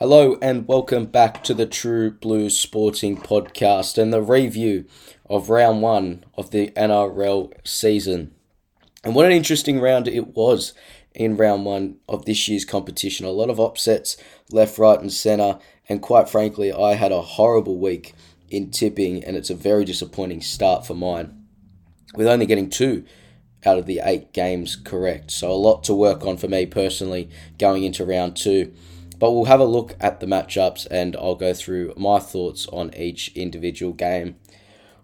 Hello and welcome back to the True Blue Sporting Podcast and the review of round one of the NRL season. And what an interesting round it was in round one of this year's competition. A lot of upsets left, right and centre, and quite frankly I had a horrible week in tipping, and it's a very disappointing start for mine, with only getting two out of the 8 games correct. So a lot to work on for me personally going into round two. But we'll have a look at the matchups and I'll go through my thoughts on each individual game.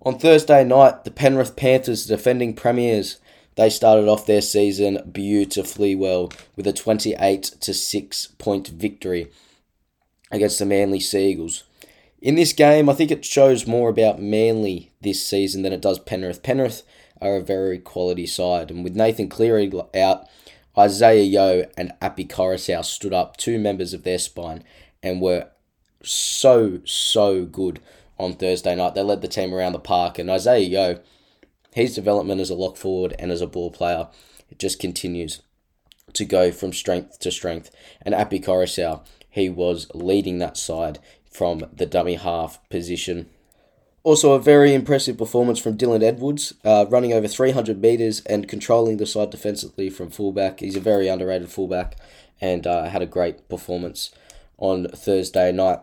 On Thursday night, the Penrith Panthers, defending premiers, they started off their season beautifully well with a 28-6 point victory against the Manly Seagulls. In this game, I think it shows more about Manly this season than it does Penrith. Penrith are a very quality side, and with Nathan Cleary out, Isaiah Yeo and Api Korosau stood up, two members of their spine, and were so good on Thursday night. They led the team around the park, and Isaiah Yeo, his development as a lock forward and as a ball player, it just continues to go from strength to strength. And Api Korosau, he was leading that side from the dummy half position. Also, a very impressive performance from Dylan Edwards, running over 300 metres and controlling the side defensively from fullback. He's a very underrated fullback and had a great performance on Thursday night.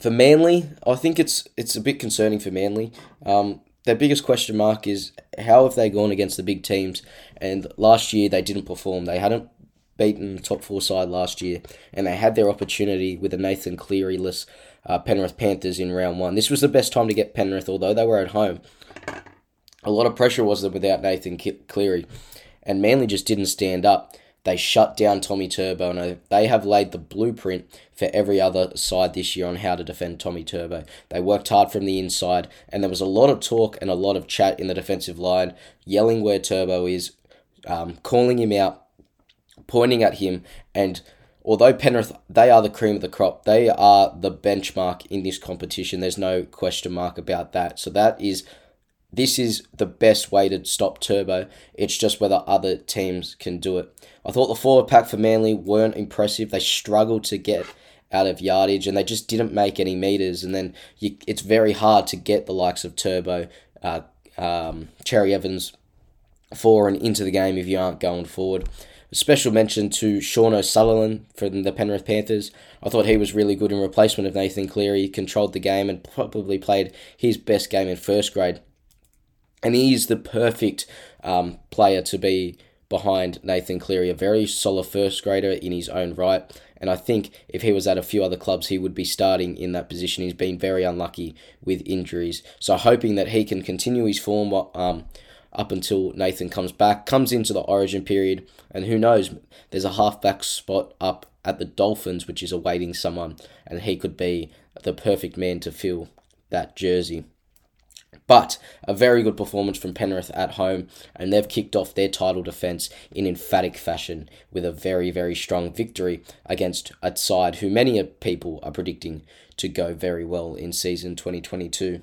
For Manly, I think it's a bit concerning for Manly. Their biggest question mark is how have they gone against the big teams? And last year they didn't perform. They hadn't beaten the top 4 side last year, and they had their opportunity with a Nathan Cleary-less Penrith Panthers in round one. This was the best time to get Penrith, although they were at home. A lot of pressure was there without Nathan Cleary, and Manly just didn't stand up. They shut down Tommy Turbo, and they have laid the blueprint for every other side this year on how to defend Tommy Turbo. They worked hard from the inside, and there was a lot of talk and a lot of chat in the defensive line, yelling where Turbo is, calling him out, pointing at him, and although Penrith, they are the cream of the crop. They are the benchmark in this competition. There's no question mark about that. So this is the best way to stop Turbo. It's just whether other teams can do it. I thought the forward pack for Manly weren't impressive. They struggled to get out of yardage, and they just didn't make any metres. And then it's very hard to get the likes of Turbo, Cherry Evans, for and into the game if you aren't going forward. Special mention to Sean O'Sullivan from the Penrith Panthers. I thought he was really good in replacement of Nathan Cleary. He controlled the game and probably played his best game in first grade. And he is the perfect player to be behind Nathan Cleary, a very solid first grader in his own right. And I think if he was at a few other clubs, he would be starting in that position. He's been very unlucky with injuries. So hoping that he can continue his form up until Nathan comes into the origin period, and who knows, there's a halfback spot up at the Dolphins, which is awaiting someone, and he could be the perfect man to fill that jersey. But a very good performance from Penrith at home, and they've kicked off their title defence in emphatic fashion with a very, very strong victory against a side who many people are predicting to go very well in season 2022.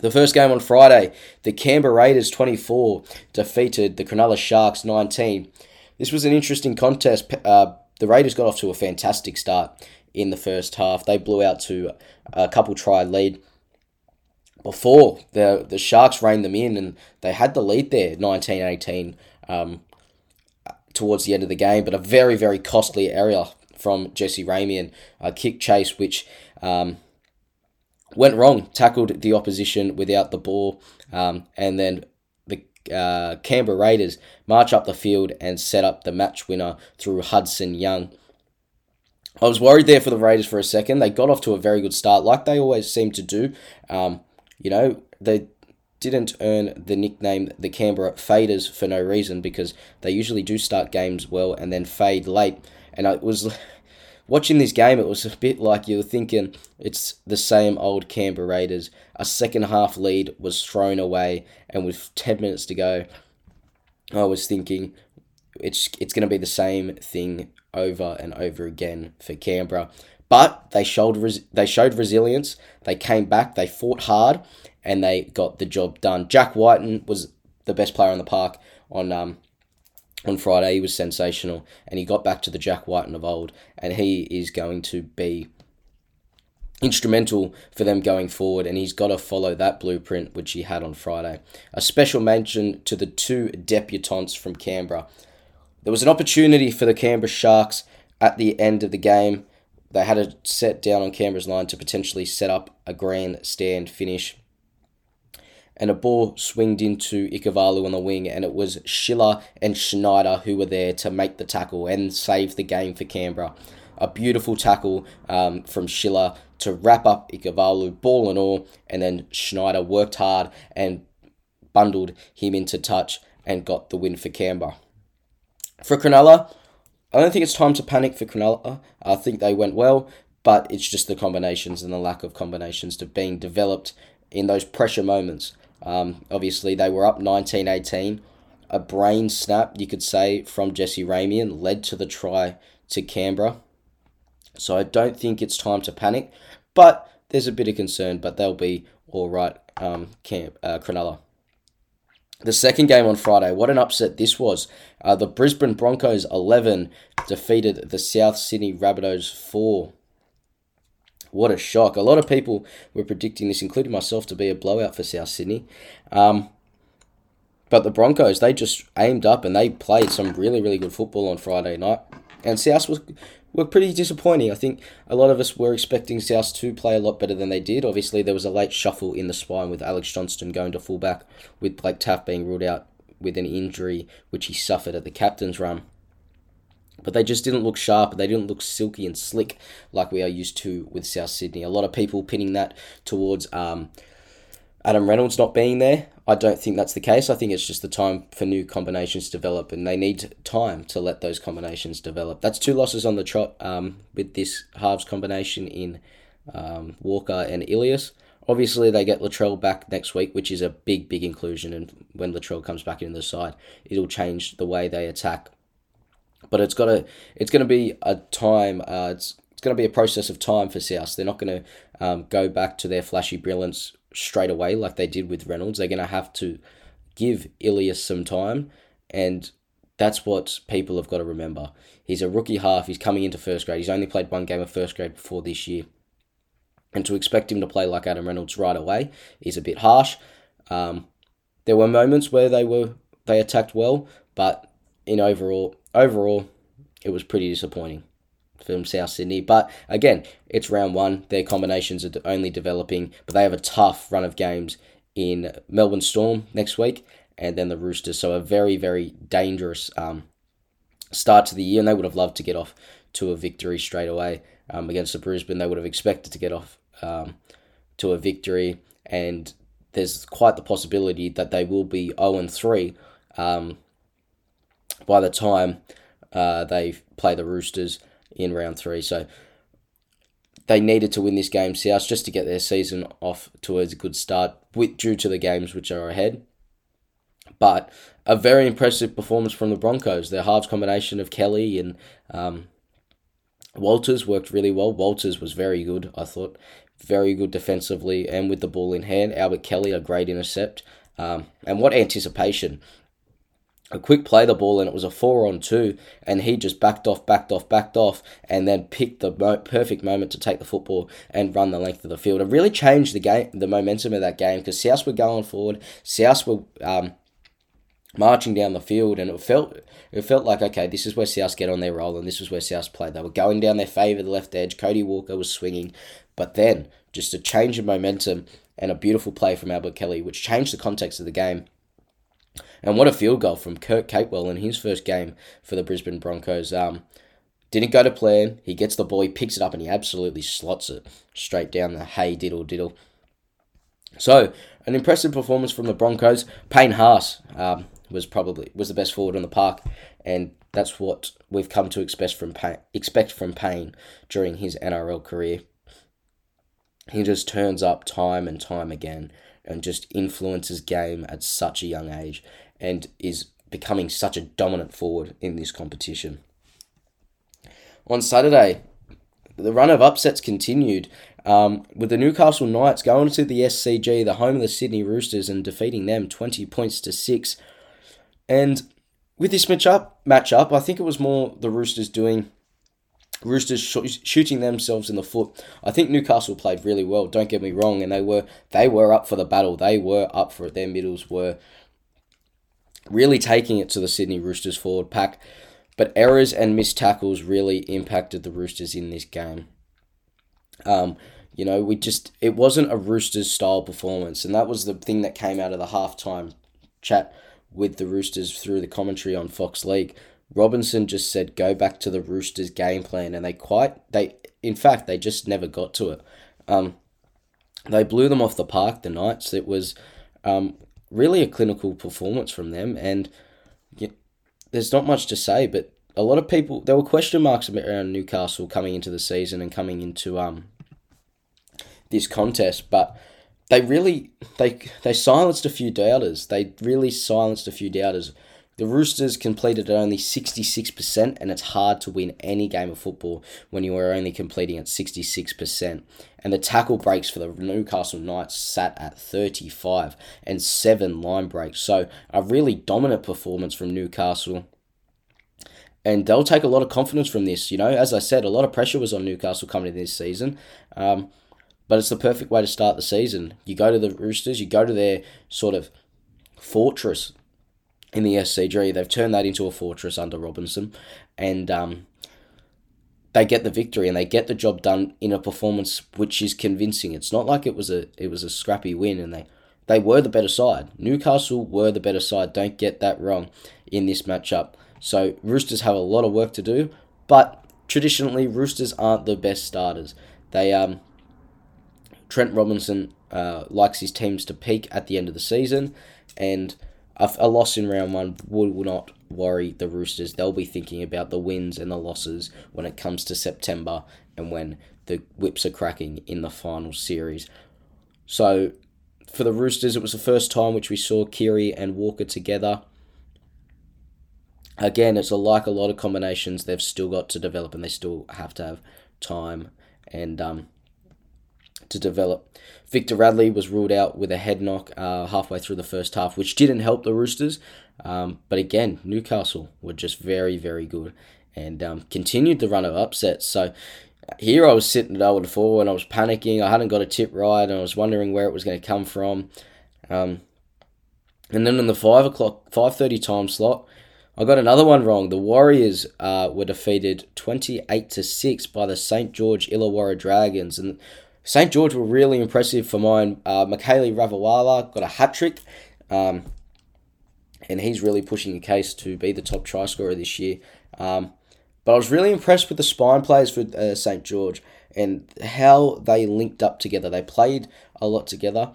The first game on Friday, the Canberra Raiders 24 defeated the Cronulla Sharks 19. This was an interesting contest. The Raiders got off to a fantastic start in the first half. They blew out to a couple try lead before the Sharks reined them in, and they had the lead there 19-18 towards the end of the game, but a very, very costly error from Jesse Ramien, a kick chase which went wrong, tackled the opposition without the ball, and then the Canberra Raiders march up the field and set up the match winner through Hudson Young. I was worried there for the Raiders for a second. They got off to a very good start, like they always seem to do. They didn't earn the nickname the Canberra Faders for no reason, because they usually do start games well and then fade late. And it was... watching this game, it was a bit like you were thinking it's the same old Canberra Raiders. A second half lead was thrown away, and with 10 minutes to go, I was thinking it's going to be the same thing over and over again for Canberra. But they showed resilience. They came back, they fought hard, and they got the job done. Jack Whiten was the best player on the park on on Friday. He was sensational, and he got back to the Jack Whiten of old, and he is going to be instrumental for them going forward, and he's got to follow that blueprint which he had on Friday. A special mention to the two debutants from Canberra. There was an opportunity for the Canberra Sharks at the end of the game. They had a set down on Canberra's line to potentially set up a grandstand finish, and a ball swinged into Ikavalu on the wing, and it was Schiller and Schneider who were there to make the tackle and save the game for Canberra. A beautiful tackle from Schiller to wrap up Ikavalu, ball and all, and then Schneider worked hard and bundled him into touch and got the win for Canberra. For Cronulla, I don't think it's time to panic for Cronulla. I think they went well, but it's just the combinations and the lack of combinations to being developed in those pressure moments. Obviously, they were up 19-18. A brain snap, you could say, from Jesse Ramien led to the try to Canberra. So I don't think it's time to panic, but there's a bit of concern, but they'll be all right, Cronulla. The second game on Friday, what an upset this was. The Brisbane Broncos 11 defeated the South Sydney Rabbitohs 4. What a shock. A lot of people were predicting this, including myself, to be a blowout for South Sydney. But the Broncos, they just aimed up and they played some really, really good football on Friday night. And South were pretty disappointing. I think a lot of us were expecting South to play a lot better than they did. Obviously, there was a late shuffle in the spine with Alex Johnston going to fullback, with Blake Taft being ruled out with an injury which he suffered at the captain's run. But they just didn't look sharp. They didn't look silky and slick like we are used to with South Sydney. A lot of people pinning that towards Adam Reynolds not being there. I don't think that's the case. I think it's just the time for new combinations to develop, and they need time to let those combinations develop. That's two losses on the trot with this halves combination in Walker and Ilias. Obviously, they get Latrell back next week, which is a big, big inclusion, and when Latrell comes back into the side, it'll change the way they attack. But it's going to be a process of time for South. They're not going to go back to their flashy brilliance straight away like they did with Reynolds. They're going to have to give Ilias some time, and that's what people have got to remember. He's a rookie half. He's coming into first grade. He's only played one game of first grade before this year, and to expect him to play like Adam Reynolds right away is a bit harsh. There were moments where they attacked well, but in overall it was pretty disappointing from South Sydney. But again, it's round one. Their combinations are only developing, but they have a tough run of games in Melbourne Storm next week and then the Roosters. So a very, very dangerous start to the year, and they would have loved to get off to a victory straight away against the Brisbane. They would have expected to get off to a victory, and there's quite the possibility that they will be 0-3 by the time they play the Roosters in round three. So they needed to win this game, South, just to get their season off towards a good start, due to the games which are ahead. But a very impressive performance from the Broncos. Their halves combination of Kelly and Walters worked really well. Walters was very good, I thought. Very good defensively and with the ball in hand. Albert Kelly, a great intercept. And what anticipation. A quick play the ball, and it was a 4-on-2, and he just backed off, and then picked the perfect moment to take the football and run the length of the field. It really changed the game, the momentum of that game, because South were going forward, South were marching down the field, and it felt like, okay, this is where South get on their roll, and this is where South played. They were going down their favoured left edge. Cody Walker was swinging, but then just a change of momentum and a beautiful play from Albert Kelly, which changed the context of the game. And what a field goal from Kurt Capewell in his first game for the Brisbane Broncos. Didn't go to plan. He gets the ball, he picks it up, and he absolutely slots it straight down the hay diddle diddle. So, an impressive performance from the Broncos. Payne Haas was the best forward on the park, and that's what we've come to expect from Payne during his NRL career. He just turns up time and time again, and just influences game at such a young age, and is becoming such a dominant forward in this competition. On Saturday, the run of upsets continued, with the Newcastle Knights going to the SCG, the home of the Sydney Roosters, and defeating them 20-6. And With this matchup, I think it was more the Roosters shooting themselves in the foot. I think Newcastle played really well, don't get me wrong, and they were up for the battle. They were up for it. Their middles were really taking it to the Sydney Roosters forward pack. But errors and missed tackles really impacted the Roosters in this game. It wasn't a Roosters style performance, and that was the thing that came out of the halftime chat with the Roosters through the commentary on Fox League. Robinson just said, go back to the Roosters game plan, and they just never got to it. They blew them off the park, the Knights. It was really a clinical performance from them, and there's not much to say, but a lot of people, there were question marks around Newcastle coming into the season and coming into this contest, but they silenced a few doubters. They really silenced a few doubters. The Roosters completed at only 66%, and it's hard to win any game of football when you are only completing at 66%. And the tackle breaks for the Newcastle Knights sat at 35 and 7 line breaks. So a really dominant performance from Newcastle. And they'll take a lot of confidence from this. As I said, a lot of pressure was on Newcastle coming into this season. But it's the perfect way to start the season. You go to the Roosters, you go to their sort of fortress in the SCG. They've turned that into a fortress under Robinson, and they get the victory and they get the job done in a performance which is convincing. It's not like it was a scrappy win, and they were the better side. Newcastle were the better side. Don't get that wrong in this matchup. So Roosters have a lot of work to do, but traditionally Roosters aren't the best starters. They Trent Robinson likes his teams to peak at the end of the season, and a loss in round one will not worry the Roosters. They'll be thinking about the wins and the losses when it comes to September and when the whips are cracking in the final series. So for the Roosters, it was the first time which we saw Cleary and Walker together. Again, it's like a lot of combinations they've still got to develop, and they still have to have time and to develop. Victor Radley was ruled out with a head knock halfway through the first half, which didn't help the Roosters. But again, Newcastle were just very, very good and continued the run of upsets. So here I was sitting at 0-4 and I was panicking. I hadn't got a tip right, and I was wondering where it was going to come from. And then in the 5:30 time slot, I got another one wrong. The Warriors were defeated 28-6 by the St. George Illawarra Dragons, and St. George were really impressive for mine. McKaylee Ravawala got a hat-trick, and he's really pushing the case to be the top try scorer this year. But I was really impressed with the spine players for St. George and how they linked up together. They played a lot together,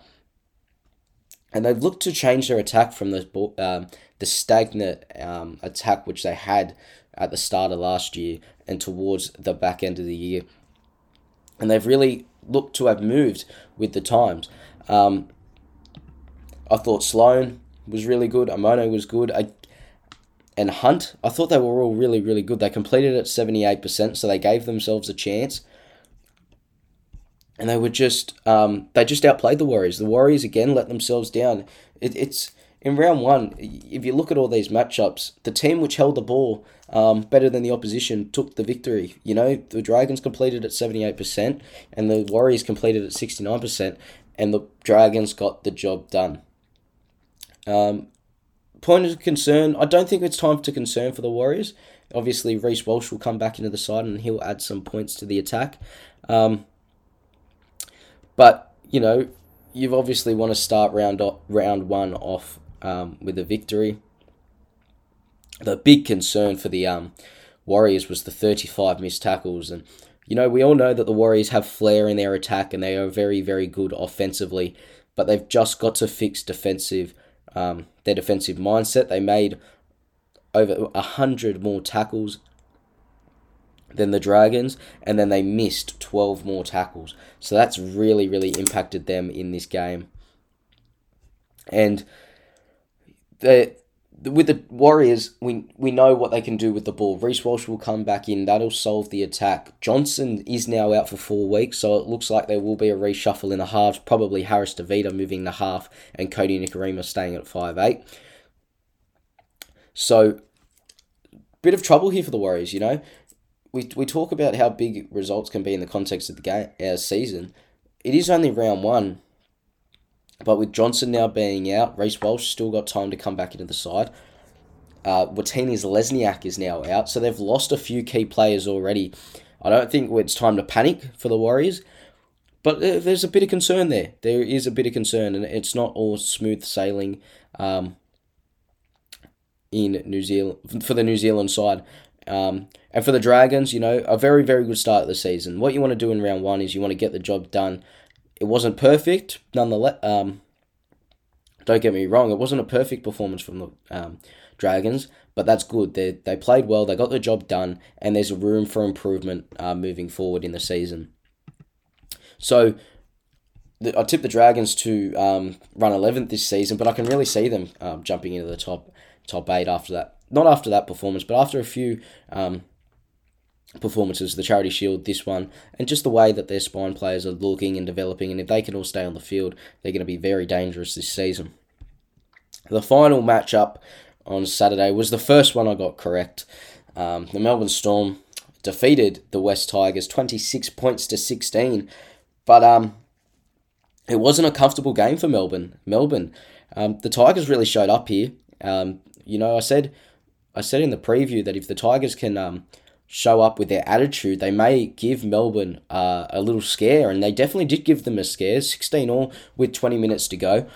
and they looked to change their attack from the stagnant attack which they had at the start of last year and towards the back end of the year. And they've really looked to have moved with the times. I thought Sloan was really good. Imono was good. And Hunt, I thought they were all really, really good. They completed at 78%, so they gave themselves a chance. And they were just outplayed the Warriors. The Warriors, again, let themselves down. It's in round one, if you look at all these matchups, the team which held the ball better than the opposition took the victory. The Dragons completed at 78% and the Warriors completed at 69%, and the Dragons got the job done. Point of concern, I don't think it's time to concern for the Warriors. Obviously, Reece Walsh will come back into the side and he'll add some points to the attack. But you obviously want to start round one off with a victory. The big concern for the Warriors was the 35 missed tackles. And, we all know that the Warriors have flair in their attack and they are very, very good offensively. But they've just got to fix their defensive mindset. They made over 100 more tackles than the Dragons, and then they missed 12 more tackles. So that's really, really impacted them in this game. And with the Warriors, we know what they can do with the ball. Reece Walsh will come back in. That'll solve the attack. Johnston is now out for 4 weeks, so it looks like there will be a reshuffle in the halves, probably Harris DeVita moving the half and Cody Nikarima staying at 5'8". So bit of trouble here for the Warriors, you know. We talk about how big results can be in the context of the game, our season. It is only round one, but with Johnston now being out, Reece Walsh still got time to come back into the side. Watini's Lesniak is now out, so they've lost a few key players already. I don't think it's time to panic for the Warriors, but there's a bit of concern there. There is a bit of concern, and it's not all smooth sailing in New Zealand for the New Zealand side. And for the Dragons, you know, a very, very good start of the season. What you want to do in round one is you want to get the job done. It wasn't perfect, nonetheless. Don't get me wrong, it wasn't a perfect performance from the Dragons, but that's good. They played well, they got the job done, and there's room for improvement moving forward in the season. So I tip the Dragons to run 11th this season, but I can really see them jumping into the top eight after that. Not after that performance, but after a few performances, the Charity Shield, this one, and just the way that their spine players are looking and developing, and if they can all stay on the field, they're going to be very dangerous this season. The final matchup on Saturday was the first one I got correct. The Melbourne Storm defeated the West Tigers 26 points to 16, but it wasn't a comfortable game for Melbourne. The Tigers really showed up here. You know, I said in the preview that if the Tigers can show up with their attitude, they may give Melbourne a little scare, and they definitely did give them a scare, 16-all with 20 minutes to go.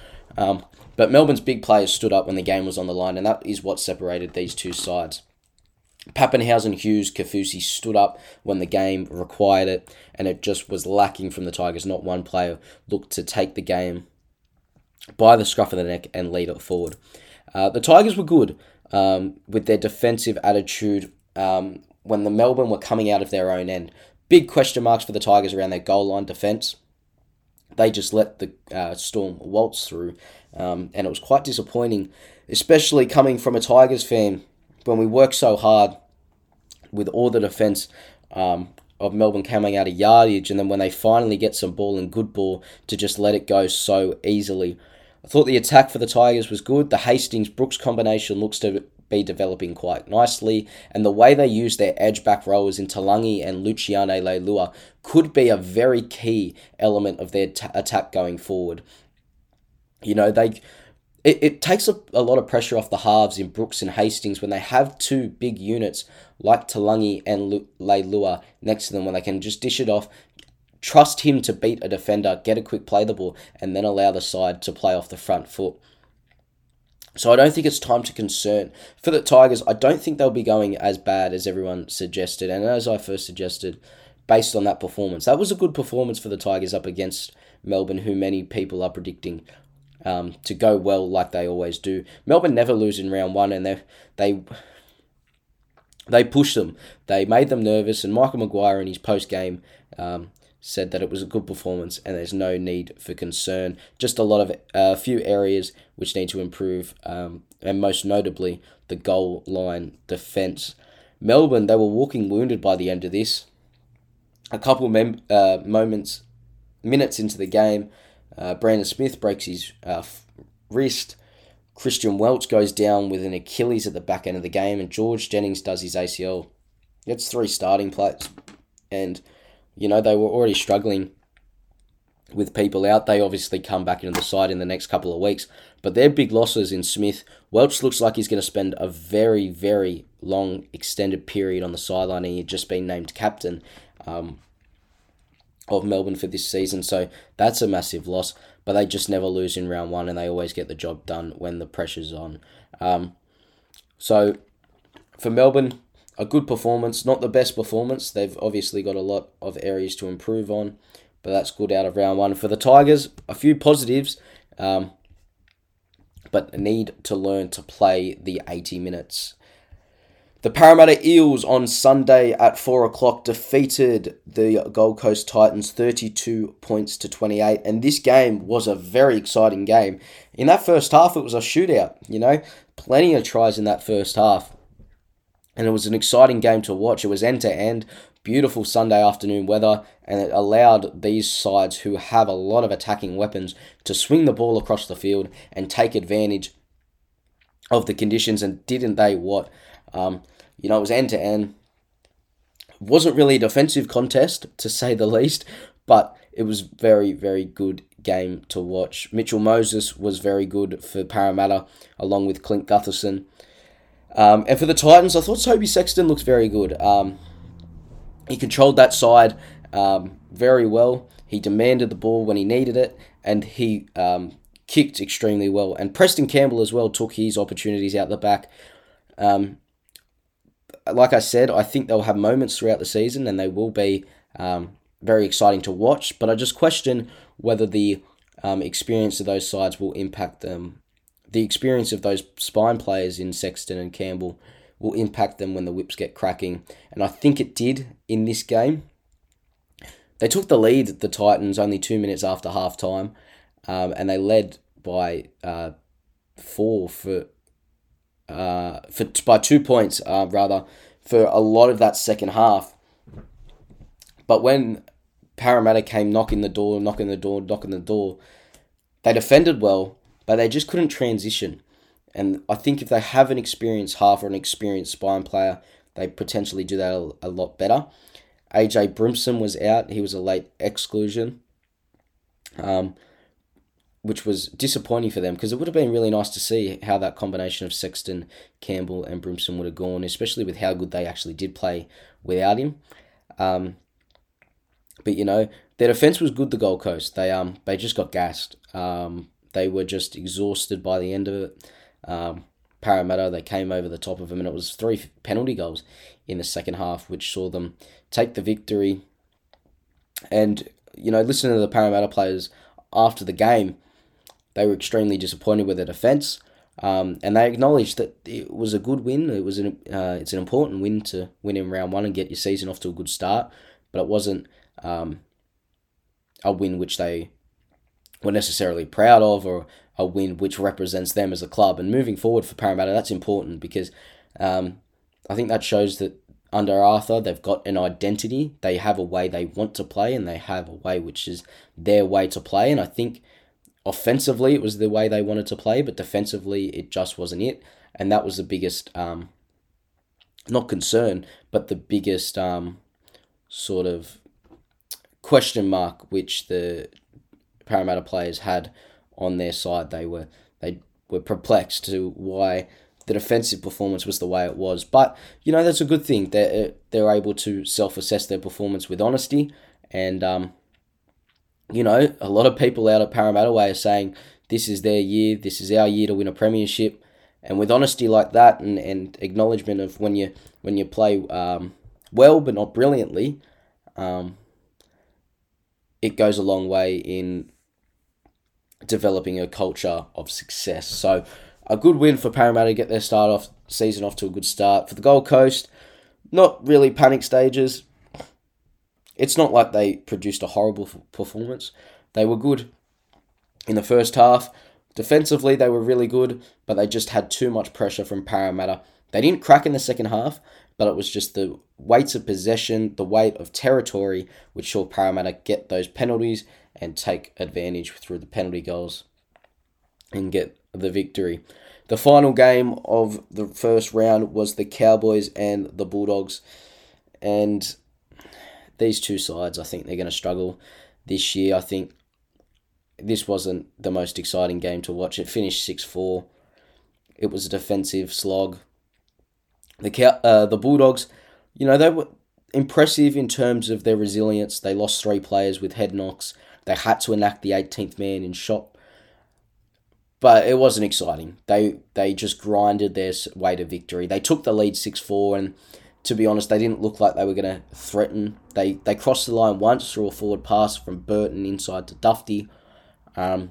But Melbourne's big players stood up when the game was on the line, and that is what separated these two sides. Pappenhausen, Hughes, Kaufusi stood up when the game required it, and it just was lacking from the Tigers. Not one player looked to take the game by the scruff of the neck and lead it forward. The Tigers were good with their defensive attitude when the Melbourne were coming out of their own end. Big question marks for the Tigers around their goal line defence. They just let the Storm waltz through, and it was quite disappointing, especially coming from a Tigers fan when we worked so hard with all the defence of Melbourne coming out of yardage, and then when they finally get some ball and good ball to just let it go so easily. I thought the attack for the Tigers was good. The Hastings-Brooks combination looks to be developing quite nicely, and the way they use their edge back rowers in Talangi and Luciane Leilua could be a very key element of their attack going forward. You know, it takes a lot of pressure off the halves in Brooks and Hastings when they have two big units like Talangi and Leilua next to them, when they can just dish it off, trust him to beat a defender, get a quick play the ball, and then allow the side to play off the front foot. So I don't think it's time to concern. For the Tigers, I don't think they'll be going as bad as everyone suggested, and as I first suggested, based on that performance. That was a good performance for the Tigers up against Melbourne, who many people are predicting to go well like they always do. Melbourne never lose in round one, and they pushed them. They made them nervous, and Michael Maguire in his post-game said that it was a good performance and there's no need for concern. Just a lot of few areas which need to improve, and most notably the goal line defence. Melbourne, they were walking wounded by the end of this. A couple minutes into the game, Brandon Smith breaks his wrist. Christian Welch goes down with an Achilles at the back end of the game, and George Jennings does his ACL. That's three starting players, and you know, they were already struggling with people out. They obviously come back into the side in the next couple of weeks, but their big losses in Smith. Welch looks like he's going to spend a very, very long extended period on the sideline, and he'd just been named captain of Melbourne for this season, so that's a massive loss, but they just never lose in round one, and they always get the job done when the pressure's on. So for Melbourne, a good performance, not the best performance. They've obviously got a lot of areas to improve on, but that's good out of round one. For the Tigers, a few positives, but need to learn to play the 80 minutes. The Parramatta Eels on Sunday at 4 o'clock defeated the Gold Coast Titans 32 points to 28, and this game was a very exciting game. In that first half, it was a shootout, you know, plenty of tries in that first half. And it was an exciting game to watch. It was end-to-end, beautiful Sunday afternoon weather, and it allowed these sides who have a lot of attacking weapons to swing the ball across the field and take advantage of the conditions, and didn't they what? You know, it was end-to-end. It wasn't really a defensive contest, to say the least, but it was very, very good game to watch. Mitchell Moses was very good for Parramatta, along with Clint Gutherson. And for the Titans, I thought Toby Sexton looks very good. He controlled that side very well. He demanded the ball when he needed it, and he kicked extremely well. And Preston Campbell as well took his opportunities out the back. Like I said, I think they'll have moments throughout the season, and they will be very exciting to watch. But I just question whether the experience of those sides will impact them. The experience of those spine players in Sexton and Campbell will impact them when the whips get cracking. And I think it did in this game. They took the lead, the Titans, only 2 minutes after halftime, and they led by by 2 points, for a lot of that second half. But when Parramatta came knocking the door, they defended well, but they just couldn't transition. And I think if they have an experienced half or an experienced spine player, they potentially do that a lot better. AJ Brimson was out. He was a late exclusion, which was disappointing for them because it would have been really nice to see how that combination of Sexton, Campbell and Brimson would have gone, especially with how good they actually did play without him. But, you know, their defence was good, the Gold Coast. They just got gassed. They were just exhausted by the end of it. Parramatta, they came over the top of them, and it was three penalty goals in the second half, which saw them take the victory. And, you know, listening to the Parramatta players after the game, they were extremely disappointed with their defence, and they acknowledged that it was a good win. It's an important win to win in round one and get your season off to a good start, but it wasn't a win which they were necessarily proud of, or a win which represents them as a club. And moving forward for Parramatta, that's important because I think that shows that under Arthur, they've got an identity. They have a way they want to play, and they have a way which is their way to play. And I think offensively, it was the way they wanted to play, but defensively, it just wasn't it. And that was the biggest, not concern, but the biggest sort of question mark which the Parramatta players had on their side. They were perplexed to why the defensive performance was the way it was. But, you know, that's a good thing. They're able to self-assess their performance with honesty. And, you know, a lot of people out at Parramatta Way are saying, this is their year, this is our year to win a premiership. And with honesty like that and acknowledgement of when you play well but not brilliantly, it goes a long way in developing a culture of success. So a good win for Parramatta to get their season off to a good start. For the Gold Coast, not really panic stages. It's not like they produced a horrible performance. They were good in the first half. Defensively, they were really good, but they just had too much pressure from Parramatta. They didn't crack in the second half, but it was just the weights of possession, the weight of territory, which saw Parramatta get those penalties and take advantage through the penalty goals and get the victory. The final game of the first round was the Cowboys and the Bulldogs. And these two sides, I think they're going to struggle this year. I think this wasn't the most exciting game to watch. It finished 6-4. It was a defensive slog. The Bulldogs, you know, they were impressive in terms of their resilience. They lost three players with head knocks. They had to enact the 18th man in shot. But it wasn't exciting. They just grinded their way to victory. They took the lead 6-4, and to be honest, they didn't look like they were going to threaten. They crossed the line once through a forward pass from Burton inside to Dufty. But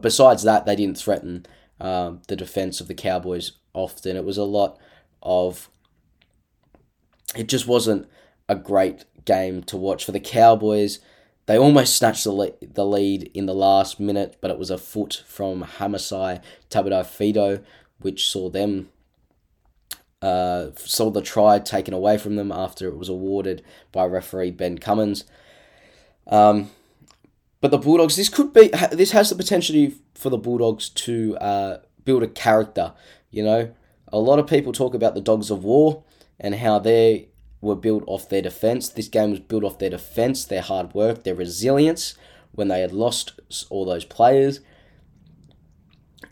besides that, they didn't threaten the defense of the Cowboys often. It was a lot of... It just wasn't a great game to watch. For the Cowboys, they almost snatched the lead in the last minute, but it was a foot from Hamasai Tabadai-Fido, which saw them saw the try taken away from them after it was awarded by referee Ben Cummins. But the Bulldogs, this has the potential for the Bulldogs to build a character. You know, A lot of people talk about the Dogs of War and how they were built off their defence. This game was built off their defence, their hard work, their resilience when they had lost all those players.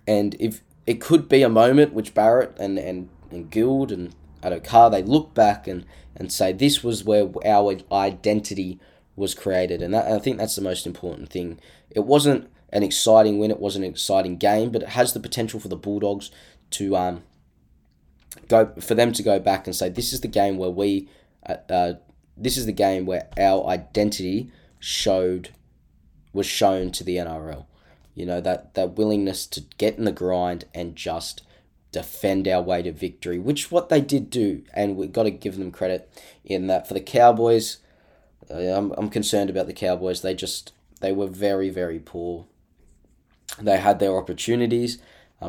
And if it could be a moment which Barrett and Guild and Adokar, they look back and say this was where our identity was created. And I think that's the most important thing. It wasn't an exciting win, it wasn't an exciting game, but it has the potential for the Bulldogs to go back and say this is the game where our identity was shown to the NRL. You know, that willingness to get in the grind and just defend our way to victory, which what they did do, and we've got to give them credit in that. For the Cowboys, I'm concerned about the Cowboys. They were very, very poor. They had their opportunities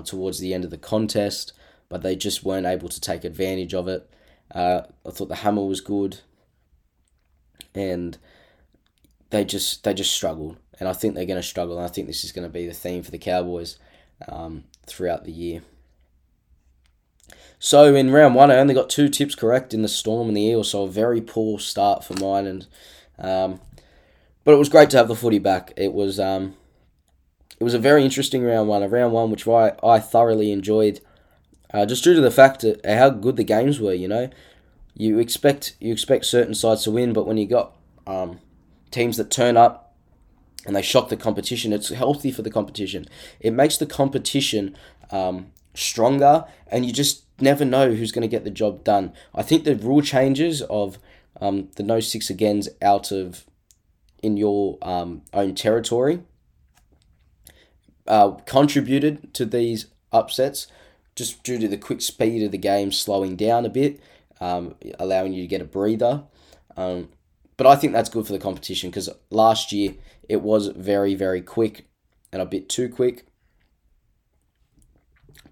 towards the end of the contest, but they just weren't able to take advantage of it. I thought the hammer was good, and they just struggled. And I think they're going to struggle, and I think this is going to be the theme for the Cowboys throughout the year. So in round one, I only got two tips correct in the Storm and the Eels, so a very poor start for mine. And but it was great to have the footy back. It was a very interesting round one which I thoroughly enjoyed, just due to the fact of how good the games were. You know, you expect certain sides to win, but when you got teams that turn up and they shock the competition, it's healthy for the competition. It makes the competition stronger, and you just never know who's going to get the job done. I think the rule changes of the no six agains out of in your own territory contributed to these upsets, just due to the quick speed of the game slowing down a bit, allowing you to get a breather. But I think that's good for the competition, because last year it was very, very quick and a bit too quick.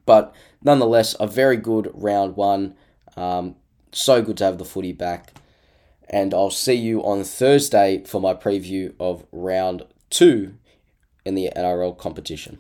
But nonetheless, a very good round one. So good to have the footy back. And I'll see you on Thursday for my preview of round 2 in the NRL competition.